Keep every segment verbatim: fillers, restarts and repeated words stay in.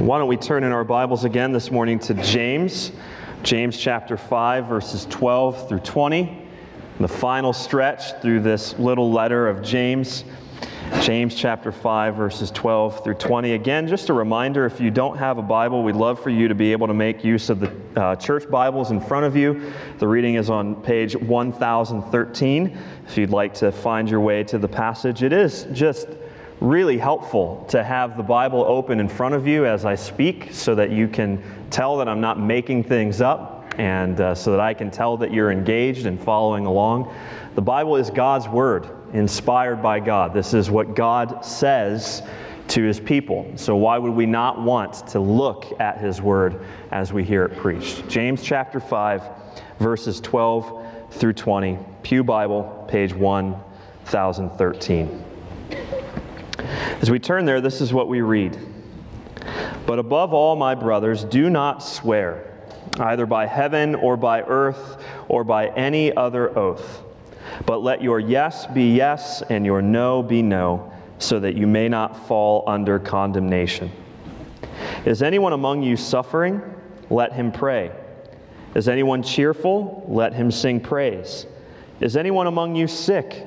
Why don't we turn in our Bibles again this morning to James, James chapter five, verses twelve through twenty, the final stretch through this little letter of James, James chapter five, verses twelve through twenty. Again, just a reminder, if you don't have a Bible, we'd love for you to be able to make use of the uh, church Bibles in front of you. The reading is on page one thousand thirteen. If you'd like to find your way to the passage, it is just really helpful to have the Bible open in front of you as I speak so that you can tell that I'm not making things up and uh, so that I can tell that you're engaged and following along. The Bible is God's Word, inspired by God. This is what God says to His people. So why would we not want to look at His Word as we hear it preached? James chapter five, verses twelve through twenty, Pew Bible, page one thousand thirteen. As we turn there, this is what we read. But above all, my brothers, do not swear, either by heaven or by earth or by any other oath, but let your yes be yes and your no be no, so that you may not fall under condemnation. Is anyone among you suffering? Let him pray. Is anyone cheerful? Let him sing praise. Is anyone among you sick?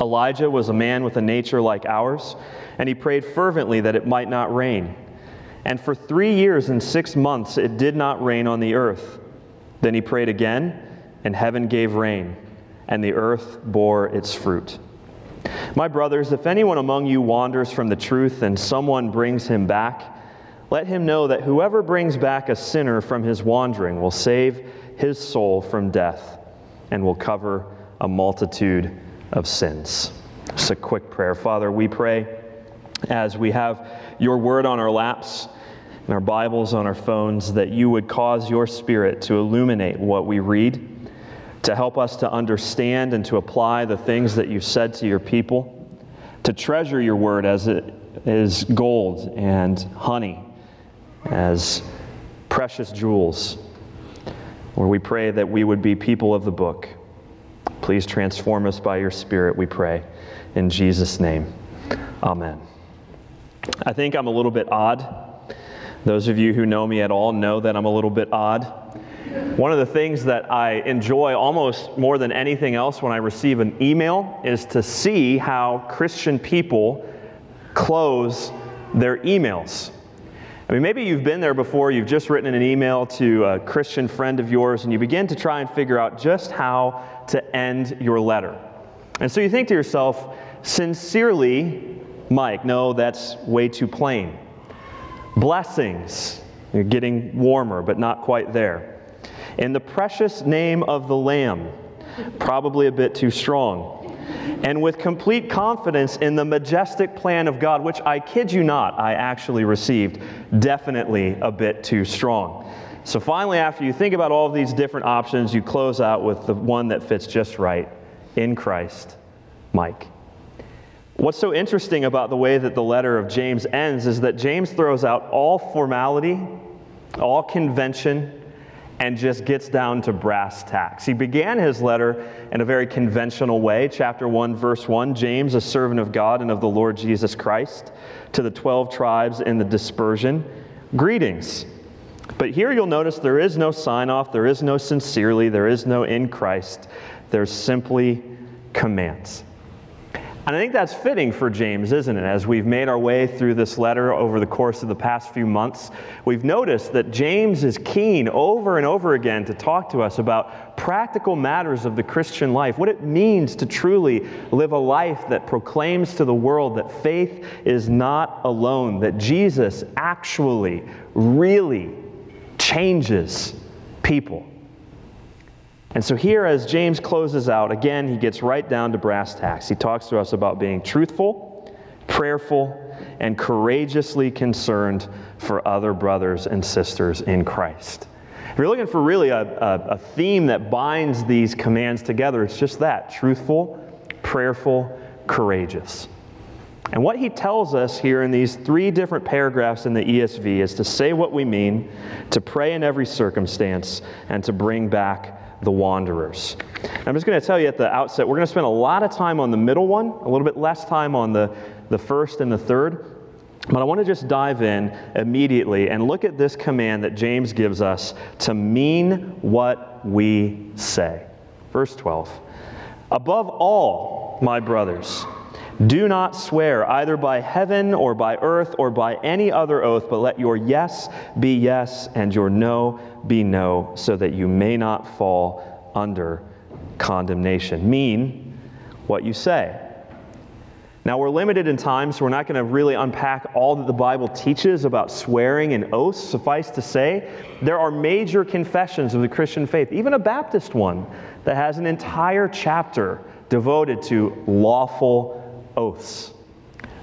Elijah was a man with a nature like ours, and he prayed fervently that it might not rain. And for three years and six months it did not rain on the earth. Then he prayed again, and heaven gave rain, and the earth bore its fruit. My brothers, if anyone among you wanders from the truth and someone brings him back, let him know that whoever brings back a sinner from his wandering will save his soul from death and will cover a multitude of sins. Just a quick prayer. Father, we pray as we have your word on our laps and our Bibles on our phones, that you would cause your Spirit to illuminate what we read, to help us to understand and to apply the things that you've said to your people, to treasure your word as it is gold and honey, as precious jewels. Lord, we pray that we would be people of the book. Please transform us by your Spirit, we pray. In Jesus' name, amen. I think I'm a little bit odd. Those of you who know me at all know that I'm a little bit odd. One of the things that I enjoy almost more than anything else when I receive an email is to see how Christian people close their emails. I mean, maybe you've been there before. You've just written an email to a Christian friend of yours, and you begin to try and figure out just how to end your letter. And so you think to yourself, sincerely, Mike. No, that's way too plain. Blessings. You're getting warmer, but not quite there. In the precious name of the Lamb. Probably a bit too strong. And with complete confidence in the majestic plan of God, which I kid you not, I actually received, definitely a bit too strong. So finally, after you think about all of these different options, you close out with the one that fits just right. In Christ, Mike. What's so interesting about the way that the letter of James ends is that James throws out all formality, all convention, and just gets down to brass tacks. He began his letter in a very conventional way. Chapter one, verse one, James, a servant of God and of the Lord Jesus Christ, to the twelve tribes in the dispersion, greetings. But here you'll notice there is no sign-off, there is no sincerely, there is no in Christ. There's simply commands. And I think that's fitting for James, isn't it? As we've made our way through this letter over the course of the past few months, we've noticed that James is keen over and over again to talk to us about practical matters of the Christian life, what it means to truly live a life that proclaims to the world that faith is not alone, that Jesus actually, really changes people. And so here, as James closes out, again, he gets right down to brass tacks. He talks to us about being truthful, prayerful, and courageously concerned for other brothers and sisters in Christ. If you're looking for really a, a, a theme that binds these commands together, it's just that: truthful, prayerful, courageous. And what he tells us here in these three different paragraphs in the E S V is to say what we mean, to pray in every circumstance, and to bring back the wanderers. I'm just going to tell you at the outset, we're going to spend a lot of time on the middle one, a little bit less time on the, the first and the third. But I want to just dive in immediately and look at this command that James gives us to mean what we say. Verse twelve, above all, my brothers, do not swear either by heaven or by earth or by any other oath, but let your yes be yes and your no be no, so that you may not fall under condemnation. Mean what you say. Now, we're limited in time, so we're not going to really unpack all that the Bible teaches about swearing and oaths. Suffice to say, there are major confessions of the Christian faith, even a Baptist one, that has an entire chapter devoted to lawful oaths.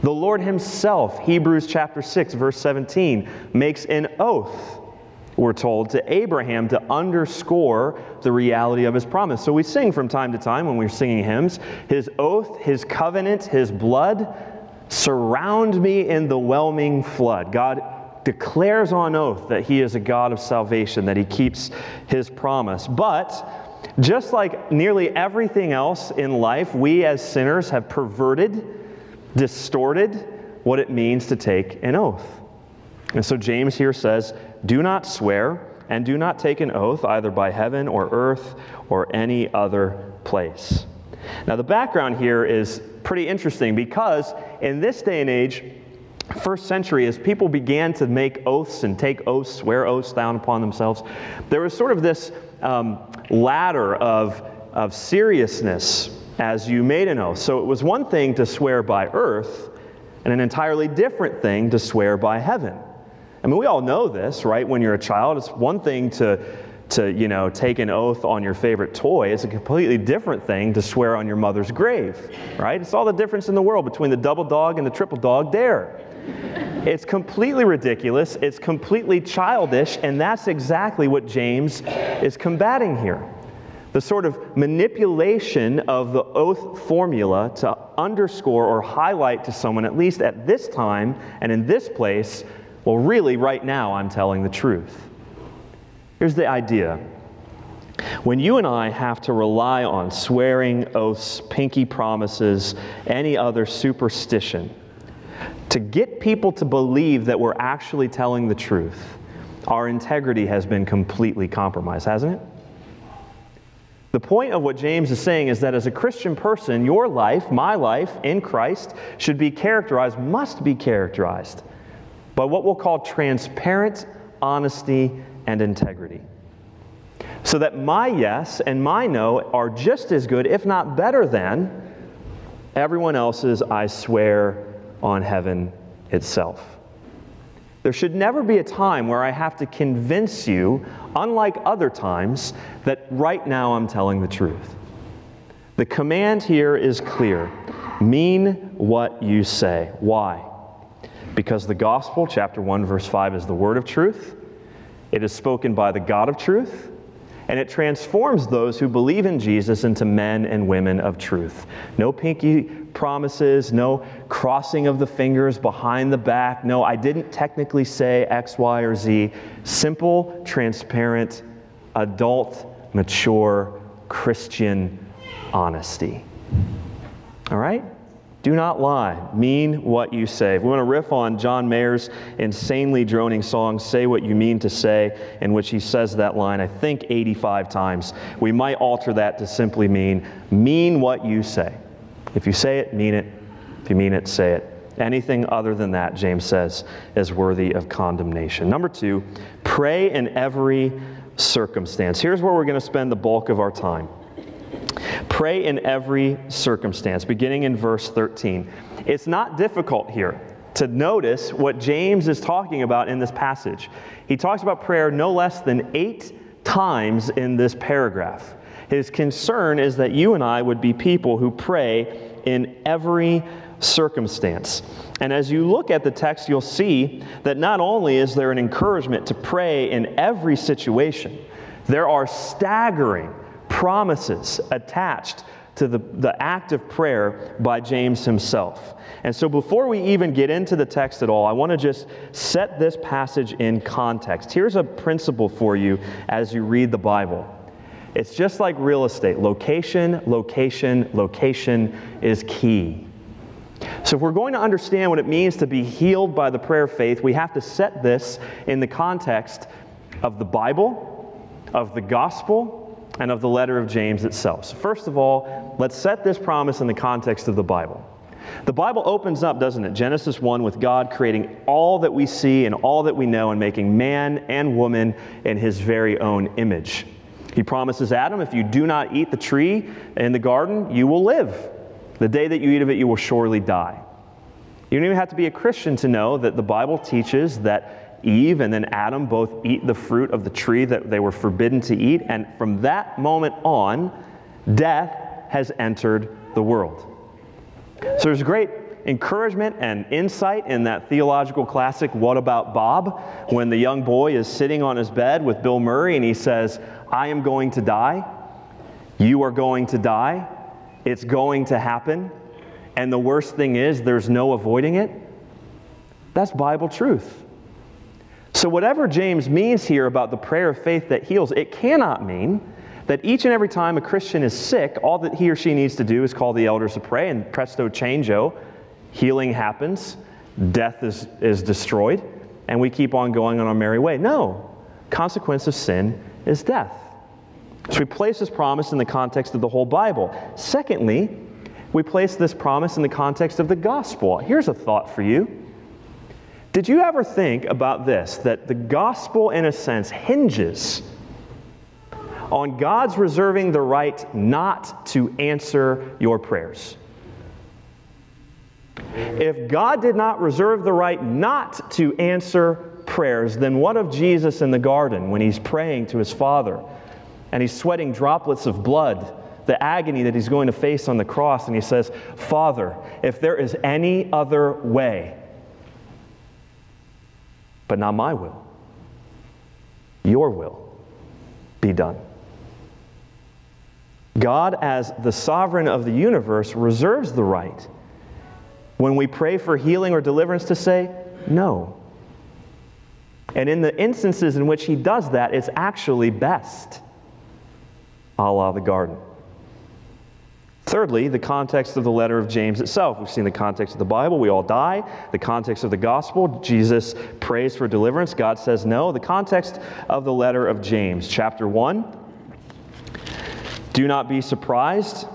The Lord himself, Hebrews chapter six, verse seventeen, makes an oath, we're told, to Abraham to underscore the reality of his promise. So we sing from time to time when we're singing hymns, his oath, his covenant, his blood, surround me in the whelming flood. God declares on oath that he is a God of salvation, that he keeps his promise. But just like nearly everything else in life, we as sinners have perverted, distorted what it means to take an oath. And so James here says, do not swear and do not take an oath either by heaven or earth or any other place. Now the background here is pretty interesting because in this day and age, first century, as people began to make oaths and take oaths, swear oaths down upon themselves, there was sort of this um, ladder of, of seriousness as you made an oath. So it was one thing to swear by earth and an entirely different thing to swear by heaven. I mean, we all know this, right? When you're a child, it's one thing to, to you know, take an oath on your favorite toy. It's a completely different thing to swear on your mother's grave, right? It's all the difference in the world between the double dog and the triple dog dare. It's completely ridiculous, it's completely childish, and that's exactly what James is combating here. The sort of manipulation of the oath formula to underscore or highlight to someone, at least at this time and in this place, well, really, right now, I'm telling the truth. Here's the idea. When you and I have to rely on swearing, oaths, pinky promises, any other superstition, to get people to believe that we're actually telling the truth, our integrity has been completely compromised, hasn't it? The point of what James is saying is that as a Christian person, your life, my life in Christ, should be characterized, must be characterized by what we'll call transparent honesty and integrity. So that my yes and my no are just as good, if not better than, everyone else's I swear on heaven itself. There should never be a time where I have to convince you, unlike other times, that right now I'm telling the truth. The command here is clear. Mean what you say. Why? Because the gospel, chapter one, verse five, is the word of truth. It is spoken by the God of truth, and it transforms those who believe in Jesus into men and women of truth. No pinky promises, no crossing of the fingers behind the back, no, I didn't technically say X, Y, or Z. Simple, transparent, adult, mature, Christian honesty. All right? Do not lie. Mean what you say. We want to riff on John Mayer's insanely droning song, Say What You Mean to Say, in which he says that line, I think, eighty-five times. We might alter that to simply mean, mean what you say. If you say it, mean it. If you mean it, say it. Anything other than that, James says, is worthy of condemnation. Number two, pray in every circumstance. Here's where we're going to spend the bulk of our time. Pray in every circumstance, beginning in verse thirteen. It's not difficult here to notice what James is talking about in this passage. He talks about prayer no less than eight times in this paragraph. His concern is that you and I would be people who pray in every circumstance. And as you look at the text, you'll see that not only is there an encouragement to pray in every situation, there are staggering promises attached to the, the act of prayer by James himself. And so before we even get into the text at all, I want to just set this passage in context. Here's a principle for you as you read the Bible. It's just like real estate. Location, location, location is key. So if we're going to understand what it means to be healed by the prayer of faith, we have to set this in the context of the Bible, of the gospel, and of the letter of James itself. So first of all, let's set this promise in the context of the Bible. The Bible opens up, doesn't it? Genesis one with God creating all that we see and all that we know and making man and woman in his very own image. He promises Adam, if you do not eat the tree in the garden, you will live. The day that you eat of it, you will surely die. You don't even have to be a Christian to know that the Bible teaches that Eve and then Adam both eat the fruit of the tree that they were forbidden to eat, and from that moment on, death has entered the world. So there's great encouragement and insight in that theological classic, What About Bob?, when the young boy is sitting on his bed with Bill Murray and he says, I am going to die, you are going to die, it's going to happen, and the worst thing is there's no avoiding it. That's Bible truth. So whatever James means here about the prayer of faith that heals, it cannot mean that each and every time a Christian is sick, all that he or she needs to do is call the elders to pray, and presto changeo, healing happens, death is, is destroyed, and we keep on going on our merry way. No. Consequence of sin is death. So we place this promise in the context of the whole Bible. Secondly, we place this promise in the context of the gospel. Here's a thought for you. Did you ever think about this, that the gospel, in a sense, hinges on God's reserving the right not to answer your prayers? If God did not reserve the right not to answer prayers, then what of Jesus in the garden when he's praying to his Father and he's sweating droplets of blood, the agony that he's going to face on the cross, and he says, Father, if there is any other way, but not my will, your will be done. God, as the sovereign of the universe, reserves the right when we pray for healing or deliverance to say no. And in the instances in which he does that, it's actually best, a la the garden. Thirdly, the context of the letter of James itself. We've seen the context of the Bible. We all die. The context of the gospel. Jesus prays for deliverance. God says no. The context of the letter of James. Chapter one. Do not be surprised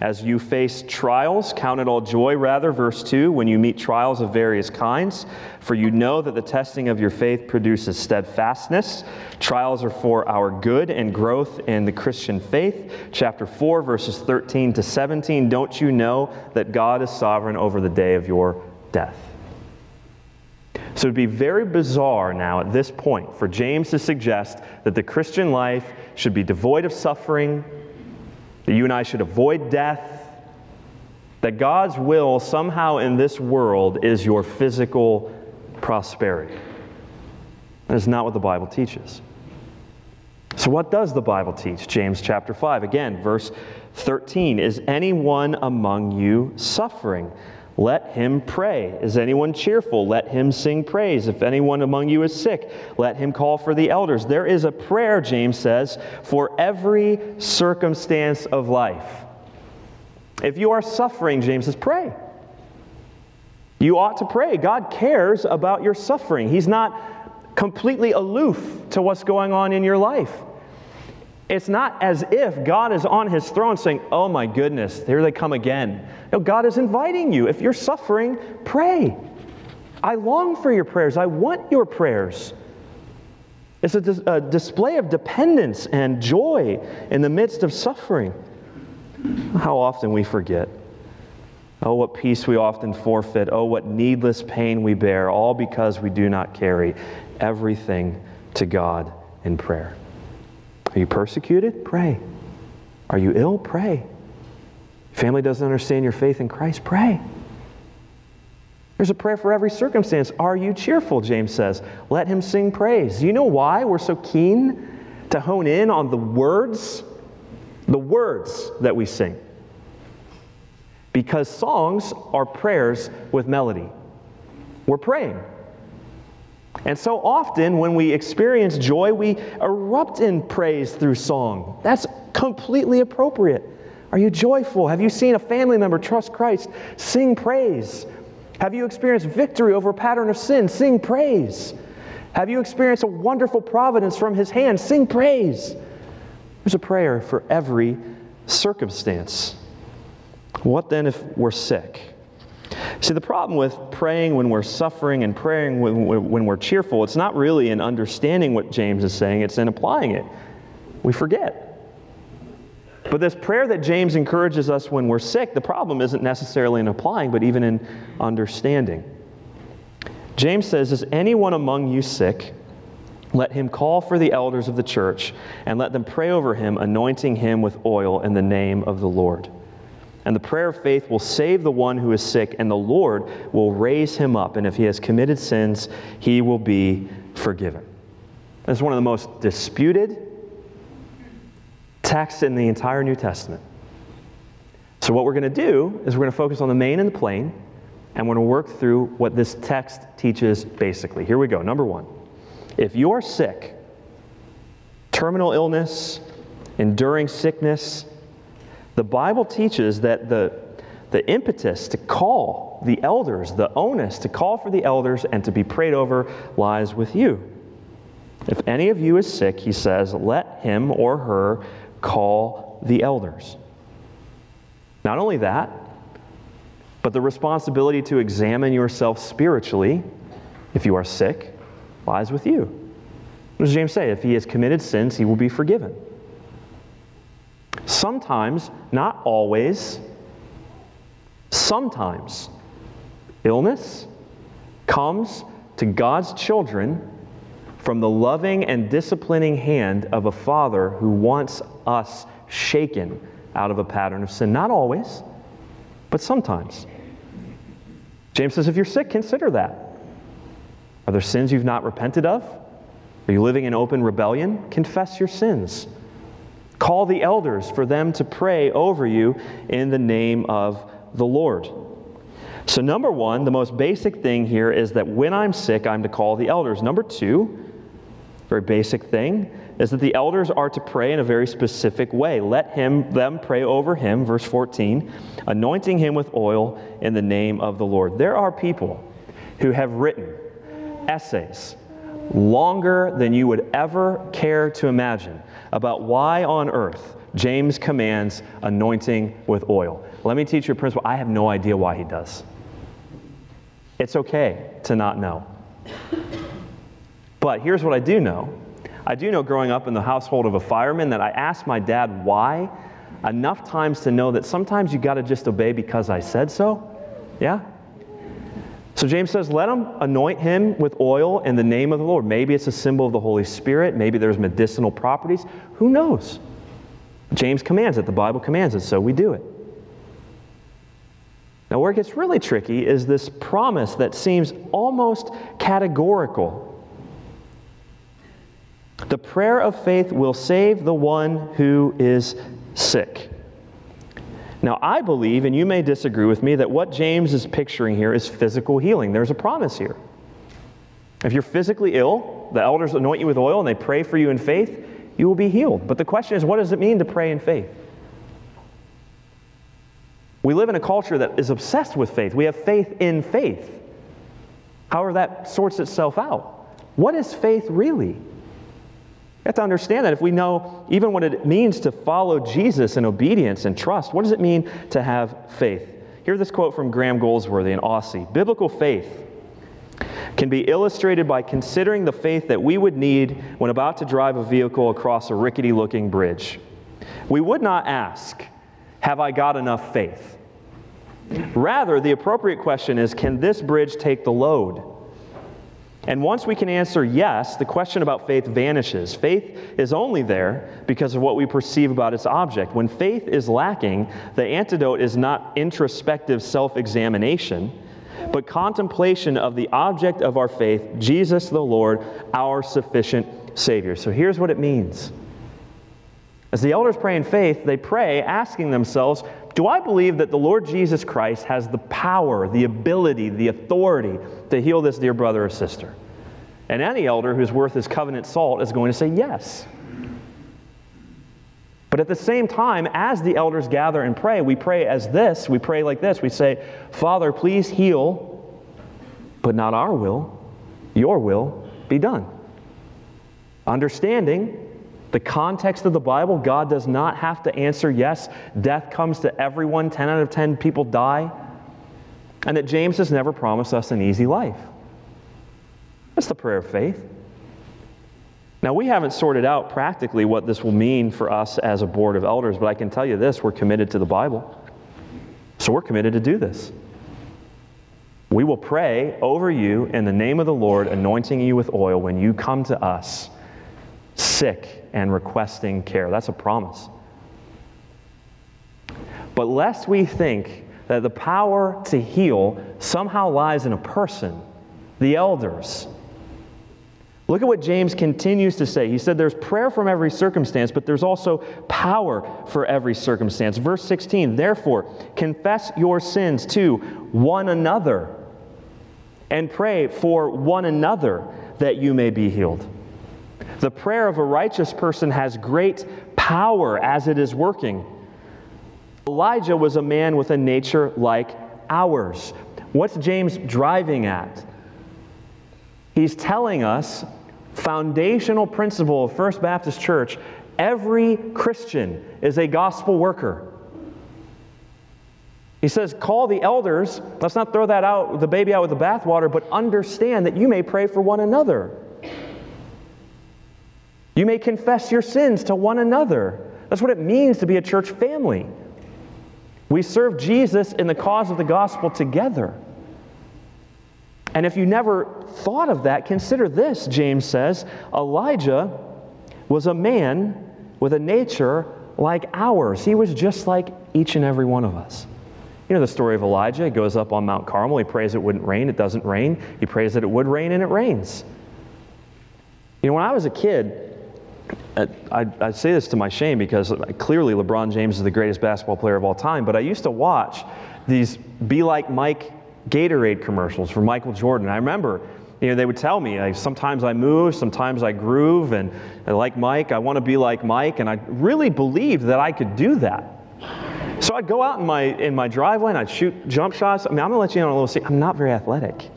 as you face trials. Count it all joy, rather. Verse two. When you meet trials of various kinds. For you know that the testing of your faith produces steadfastness. Trials are for our good and growth in the Christian faith. Chapter four, verses thirteen to seventeen. Don't you know that God is sovereign over the day of your death? So it would be very bizarre now at this point for James to suggest that the Christian life should be devoid of suffering, that you and I should avoid death, that God's will somehow in this world is your physical prosperity. That is not what the Bible teaches. So what does the Bible teach? James chapter five, again, verse thirteen. Is anyone among you suffering? Let him pray. Is anyone cheerful? Let him sing praise. If anyone among you is sick, let him call for the elders. There is a prayer, James says, for every circumstance of life. If you are suffering, James says, pray. You ought to pray. God cares about your suffering. He's not completely aloof to what's going on in your life. It's not as if God is on his throne saying, oh my goodness, here they come again. No, God is inviting you. If you're suffering, pray. I long for your prayers. I want your prayers. It's a, dis a display of dependence and joy in the midst of suffering. How often we forget. Oh, what peace we often forfeit. Oh, what needless pain we bear, all because we do not carry everything to God in prayer. Are you persecuted? Pray. Are you ill? Pray. Family doesn't understand your faith in Christ? Pray. There's a prayer for every circumstance. Are you cheerful, James says. Let him sing praise. You know why we're so keen to hone in on the words, the words that we sing? Because songs are prayers with melody. We're praying. And so often when we experience joy, we erupt in praise through song. That's completely appropriate. Are you joyful? Have you seen a family member trust Christ? Sing praise. Have you experienced victory over a pattern of sin? Sing praise. Have you experienced a wonderful providence from His hand? Sing praise. There's a prayer for every circumstance. What then if we're sick? See, the problem with praying when we're suffering and praying when, when we're cheerful, it's not really in understanding what James is saying, it's in applying it. We forget. But this prayer that James encourages us when we're sick, the problem isn't necessarily in applying, but even in understanding. James says, is anyone among you sick? Let him call for the elders of the church and let them pray over him, anointing him with oil in the name of the Lord. And the prayer of faith will save the one who is sick, and the Lord will raise him up. And if he has committed sins, he will be forgiven. That's one of the most disputed texts in the entire New Testament. So what we're going to do is we're going to focus on the main and the plain, and we're going to work through what this text teaches basically. Here we go. Number one, if you are sick, terminal illness, enduring sickness, the Bible teaches that the, the impetus to call the elders, the onus to call for the elders and to be prayed over lies with you. If any of you is sick, he says, let him or her call the elders. Not only that, but the responsibility to examine yourself spiritually, if you are sick, lies with you. What does James say? If he has committed sins, he will be forgiven. Sometimes, not always, sometimes illness comes to God's children from the loving and disciplining hand of a Father who wants us shaken out of a pattern of sin. Not always, but sometimes. James says, if you're sick, consider that. Are there sins you've not repented of? Are you living in open rebellion? Confess your sins. Call the elders for them to pray over you in the name of the Lord. So number one, the most basic thing here is that when I'm sick, I'm to call the elders. Number two, very basic thing, is that the elders are to pray in a very specific way. Let him, them pray over him, verse fourteen, anointing him with oil in the name of the Lord. There are people who have written essays longer than you would ever care to imagine about why on earth James commands anointing with oil. Let me teach you a principle. I have no idea why he does. It's okay to not know. But here's what I do know. I do know growing up in the household of a fireman that I asked my dad why enough times to know that sometimes you got to just obey because I said so. Yeah? So James says, let him anoint him with oil in the name of the Lord. Maybe it's a symbol of the Holy Spirit. Maybe there's medicinal properties. Who knows? James commands it. The Bible commands it, so we do it. Now, where it gets really tricky is this promise that seems almost categorical. The prayer of faith will save the one who is sick. Now, I believe, and you may disagree with me, that what James is picturing here is physical healing. There's a promise here. If you're physically ill, the elders anoint you with oil and they pray for you in faith, you will be healed. But the question is, what does it mean to pray in faith? We live in a culture that is obsessed with faith. We have faith in faith. However, that sorts itself out. What is faith really? You have to understand that if we know even what it means to follow Jesus in obedience and trust, what does it mean to have faith? Hear this quote from Graham Goldsworthy, an Aussie. Biblical faith can be illustrated by considering the faith that we would need when about to drive a vehicle across a rickety-looking bridge. We would not ask, have I got enough faith? Rather, the appropriate question is, can this bridge take the load? And once we can answer yes, the question about faith vanishes. Faith is only there because of what we perceive about its object. When faith is lacking, the antidote is not introspective self-examination, but contemplation of the object of our faith, Jesus the Lord, our sufficient Savior. So here's what it means. As the elders pray in faith, they pray asking themselves, do I believe that the Lord Jesus Christ has the power, the ability, the authority to heal this dear brother or sister? And any elder who's worth his covenant salt is going to say yes. But at the same time, as the elders gather and pray, we pray as this, we pray like this. We say, Father, please heal, but not our will, your will be done. Understanding the context of the Bible, God does not have to answer yes. Death comes to everyone. ten out of ten people die. And that James has never promised us an easy life. That's the prayer of faith. Now, we haven't sorted out practically what this will mean for us as a board of elders, but I can tell you this, we're committed to the Bible. So we're committed to do this. We will pray over you in the name of the Lord, anointing you with oil when you come to us sick and requesting care. That's a promise. But lest we think that the power to heal somehow lies in a person, the elders. Look at what James continues to say. He said there's prayer from every circumstance, but there's also power for every circumstance. Verse sixteen, therefore, confess your sins to one another and pray for one another that you may be healed. The prayer of a righteous person has great power as it is working. Elijah was a man with a nature like ours. What's James driving at? He's telling us, foundational principle of First Baptist Church, every Christian is a gospel worker. He says, call the elders, let's not throw that out, the baby out with the bathwater, but understand that you may pray for one another. You may confess your sins to one another. That's what it means to be a church family. We serve Jesus in the cause of the gospel together. And if you never thought of that, consider this, James says, Elijah was a man with a nature like ours. He was just like each and every one of us. You know the story of Elijah. He goes up on Mount Carmel. He prays it wouldn't rain. It doesn't rain. He prays that it would rain, and it rains. You know, when I was a kid, I, I, I say this to my shame because clearly LeBron James is the greatest basketball player of all time, but I used to watch these Be Like Mike Gatorade commercials for Michael Jordan. I remember, you know, they would tell me, I, sometimes I move, sometimes I groove, and I like Mike, I want to be like Mike, and I really believed that I could do that. So I'd go out in my in my driveway and I'd shoot jump shots. I mean, I'm going to let you in on a little secret. I'm not very athletic.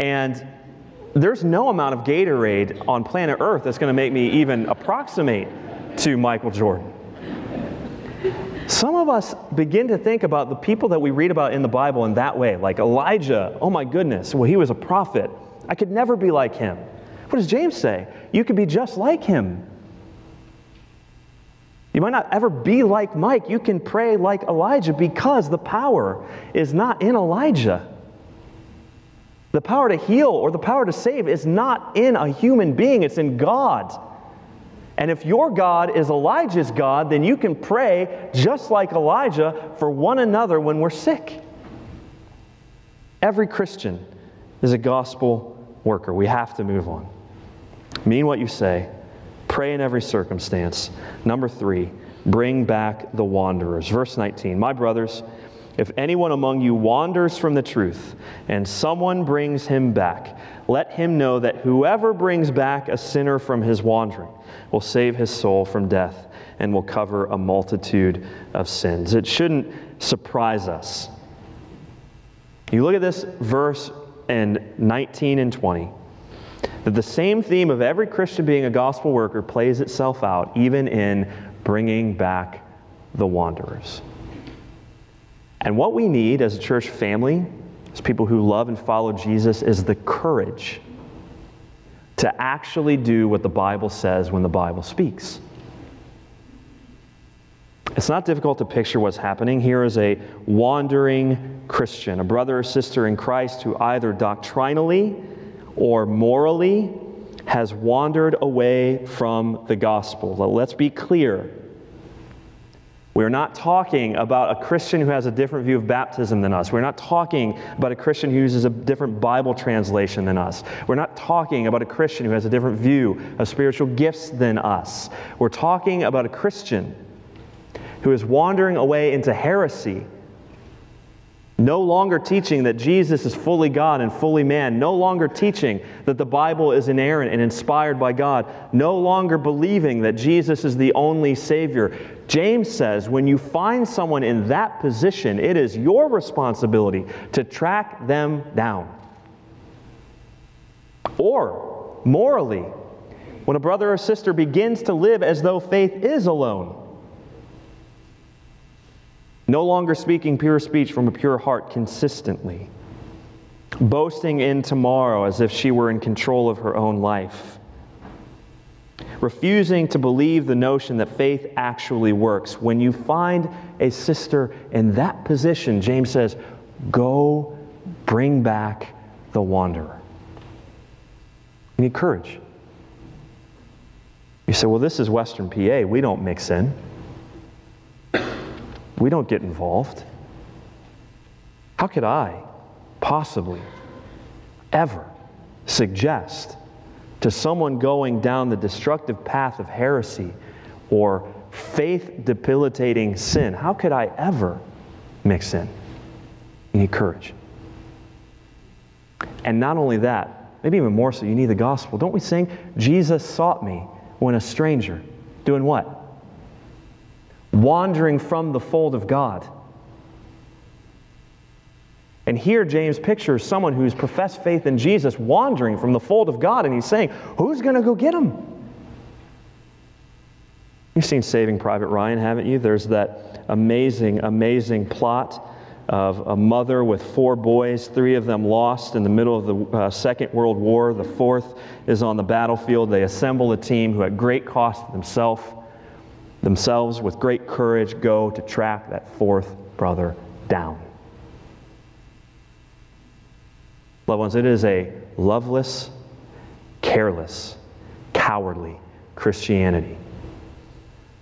And there's no amount of Gatorade on planet Earth that's going to make me even approximate to Michael Jordan. Some of us begin to think about the people that we read about in the Bible in that way, like Elijah, oh my goodness, well, he was a prophet. I could never be like him. What does James say? You could be just like him. You might not ever be like Mike. You can pray like Elijah because the power is not in Elijah. The power to heal or the power to save is not in a human being. It's in God. And if your God is Elijah's God, then you can pray just like Elijah for one another when we're sick. Every Christian is a gospel worker. We have to move on. Mean what you say. Pray in every circumstance. Number three, bring back the wanderers. Verse nineteen, my brothers, if anyone among you wanders from the truth and someone brings him back, let him know that whoever brings back a sinner from his wandering will save his soul from death and will cover a multitude of sins. It shouldn't surprise us. You look at this verse in nineteen and twenty, that the same theme of every Christian being a gospel worker plays itself out even in bringing back the wanderers. And what we need as a church family, as people who love and follow Jesus, is the courage to actually do what the Bible says when the Bible speaks. It's not difficult to picture what's happening. Here is a wandering Christian, a brother or sister in Christ who either doctrinally or morally has wandered away from the gospel. Let's be clear. We're not talking about a Christian who has a different view of baptism than us. We're not talking about a Christian who uses a different Bible translation than us. We're not talking about a Christian who has a different view of spiritual gifts than us. We're talking about a Christian who is wandering away into heresy, no longer teaching that Jesus is fully God and fully man, no longer teaching that the Bible is inerrant and inspired by God, no longer believing that Jesus is the only Savior. James says when you find someone in that position, it is your responsibility to track them down. Or, morally, when a brother or sister begins to live as though faith is alone, no longer speaking pure speech from a pure heart consistently, boasting in tomorrow as if she were in control of her own life, refusing to believe the notion that faith actually works. When you find a sister in that position, James says, go bring back the wanderer. You need courage. You say, well, this is Western P A. We don't mix in. We don't get involved. How could I possibly ever suggest to someone going down the destructive path of heresy or faith-debilitating sin, how could I ever mix in? You need courage. And not only that, maybe even more so, you need the gospel. Don't we sing, Jesus sought me when a stranger, doing what? Wandering from the fold of God. And here James pictures someone who's professed faith in Jesus wandering from the fold of God, and he's saying, who's going to go get him? You've seen Saving Private Ryan, haven't you? There's that amazing, amazing plot of a mother with four boys, three of them lost in the middle of the uh, Second World War. The fourth is on the battlefield. They assemble a team who at great cost to themselves themselves with great courage go to track that fourth brother down. Loved ones, it is a loveless, careless, cowardly Christianity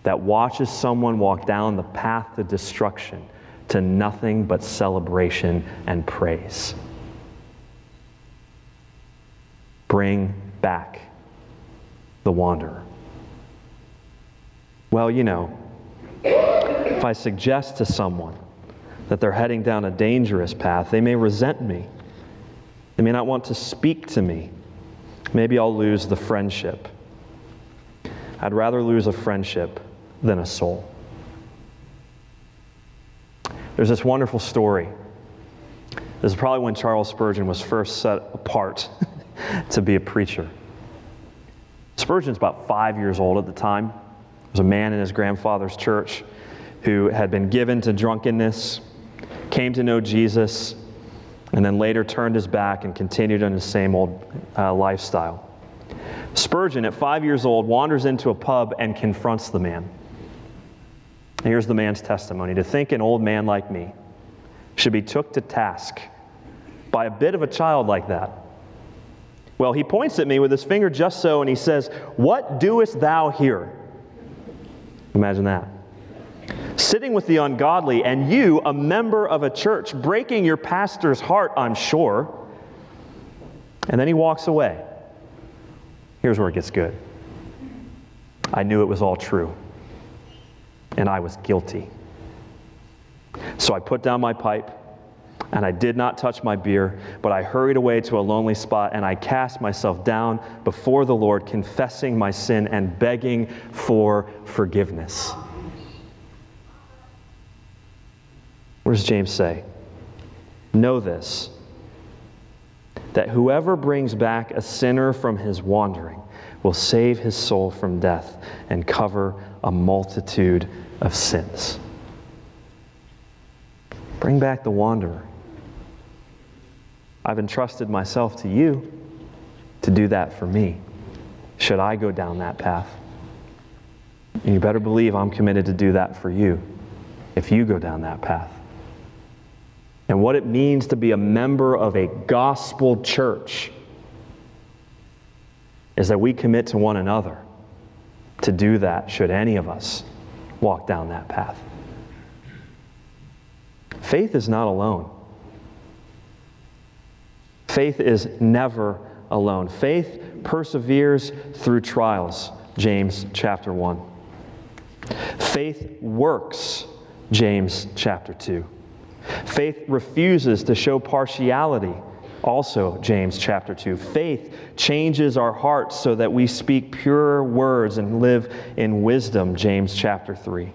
that watches someone walk down the path to destruction to nothing but celebration and praise. Bring back the wanderer. Well, you know, if I suggest to someone that they're heading down a dangerous path, they may resent me. They may not want to speak to me. Maybe I'll lose the friendship. I'd rather lose a friendship than a soul. There's this wonderful story. This is probably when Charles Spurgeon was first set apart to be a preacher. Spurgeon's about five years old at the time. There was a man in his grandfather's church who had been given to drunkenness, came to know Jesus, and then later turned his back and continued on his same old uh, lifestyle. Spurgeon, at five years old, wanders into a pub and confronts the man. And here's the man's testimony. To think an old man like me should be took to task by a bit of a child like that. Well, he points at me with his finger just so, and he says, "What doest thou here?" Imagine that. Sitting with the ungodly, and you, a member of a church, breaking your pastor's heart, I'm sure. And then he walks away. Here's where it gets good. I knew it was all true, and I was guilty. So I put down my pipe, and I did not touch my beer, but I hurried away to a lonely spot, and I cast myself down before the Lord, confessing my sin and begging for forgiveness. What does James say? Know this, that whoever brings back a sinner from his wandering will save his soul from death and cover a multitude of sins. Bring back the wanderer. I've entrusted myself to you to do that for me. Should I go down that path? And you better believe I'm committed to do that for you if you go down that path. And what it means to be a member of a gospel church is that we commit to one another to do that should any of us walk down that path. Faith is not alone. Faith is never alone. Faith perseveres through trials, James chapter one. Faith works, James chapter two. Faith refuses to show partiality, also James chapter two. Faith changes our hearts so that we speak pure words and live in wisdom, James chapter three.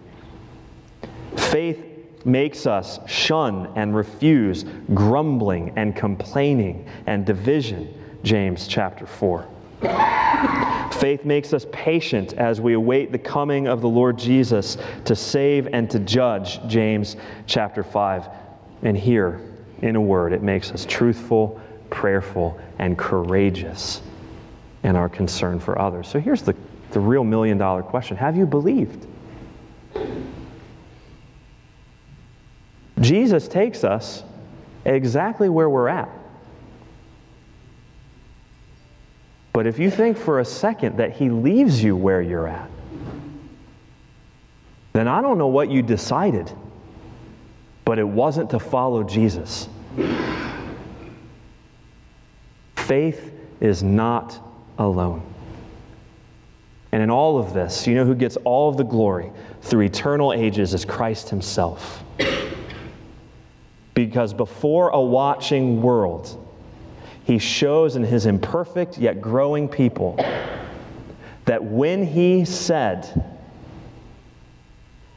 Faith makes us shun and refuse grumbling and complaining and division, James chapter four. Faith makes us patient as we await the coming of the Lord Jesus to save and to judge, James chapter five. And here, in a word, it makes us truthful, prayerful, and courageous in our concern for others. So here's the, the real million dollar question. Have you believed? Jesus takes us exactly where we're at. But if you think for a second that he leaves you where you're at, then I don't know what you decided, but it wasn't to follow Jesus. Faith is not alone. And in all of this, you know who gets all of the glory through eternal ages is Christ himself. Because before a watching world, he shows in his imperfect yet growing people that when he said,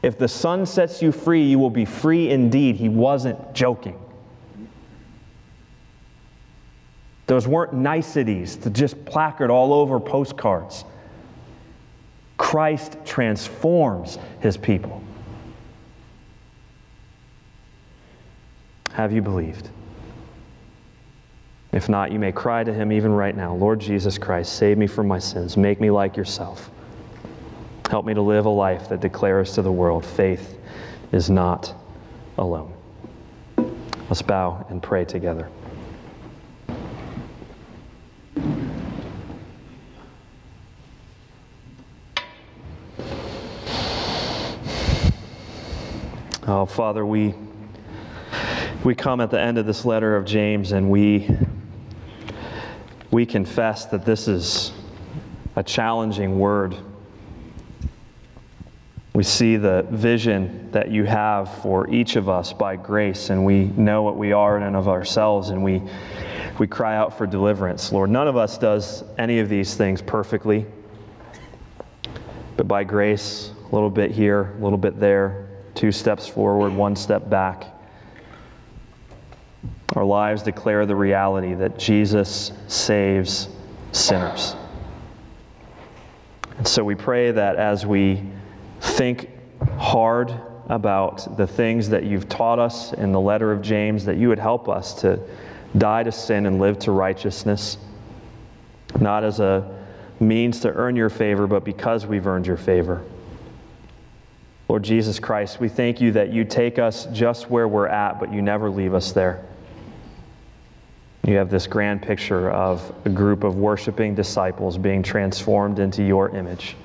if the Son sets you free, you will be free indeed, he wasn't joking. Those weren't niceties to just placard all over postcards. Christ transforms his people. Have you believed? If not, you may cry to him even right now. Lord Jesus Christ, save me from my sins. Make me like yourself. Help me to live a life that declares to the world, faith is not alone. Let's bow and pray together. Oh, Father, we... We come at the end of this letter of James, and we we confess that this is a challenging word. We see the vision that you have for each of us by grace, and we know what we are in and of ourselves, and we we cry out for deliverance. Lord, none of us does any of these things perfectly, but by grace, a little bit here, a little bit there, two steps forward, one step back. Our lives declare the reality that Jesus saves sinners. And so we pray that as we think hard about the things that you've taught us in the letter of James, that you would help us to die to sin and live to righteousness, not as a means to earn your favor, but because we've earned your favor. Lord Jesus Christ, we thank you that you take us just where we're at, but you never leave us there. You have this grand picture of a group of worshiping disciples being transformed into your image.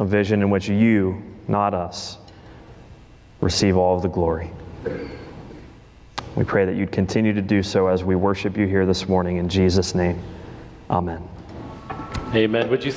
A vision in which you, not us, receive all of the glory. We pray that you'd continue to do so as we worship you here this morning. In Jesus' name, amen. Amen. Would you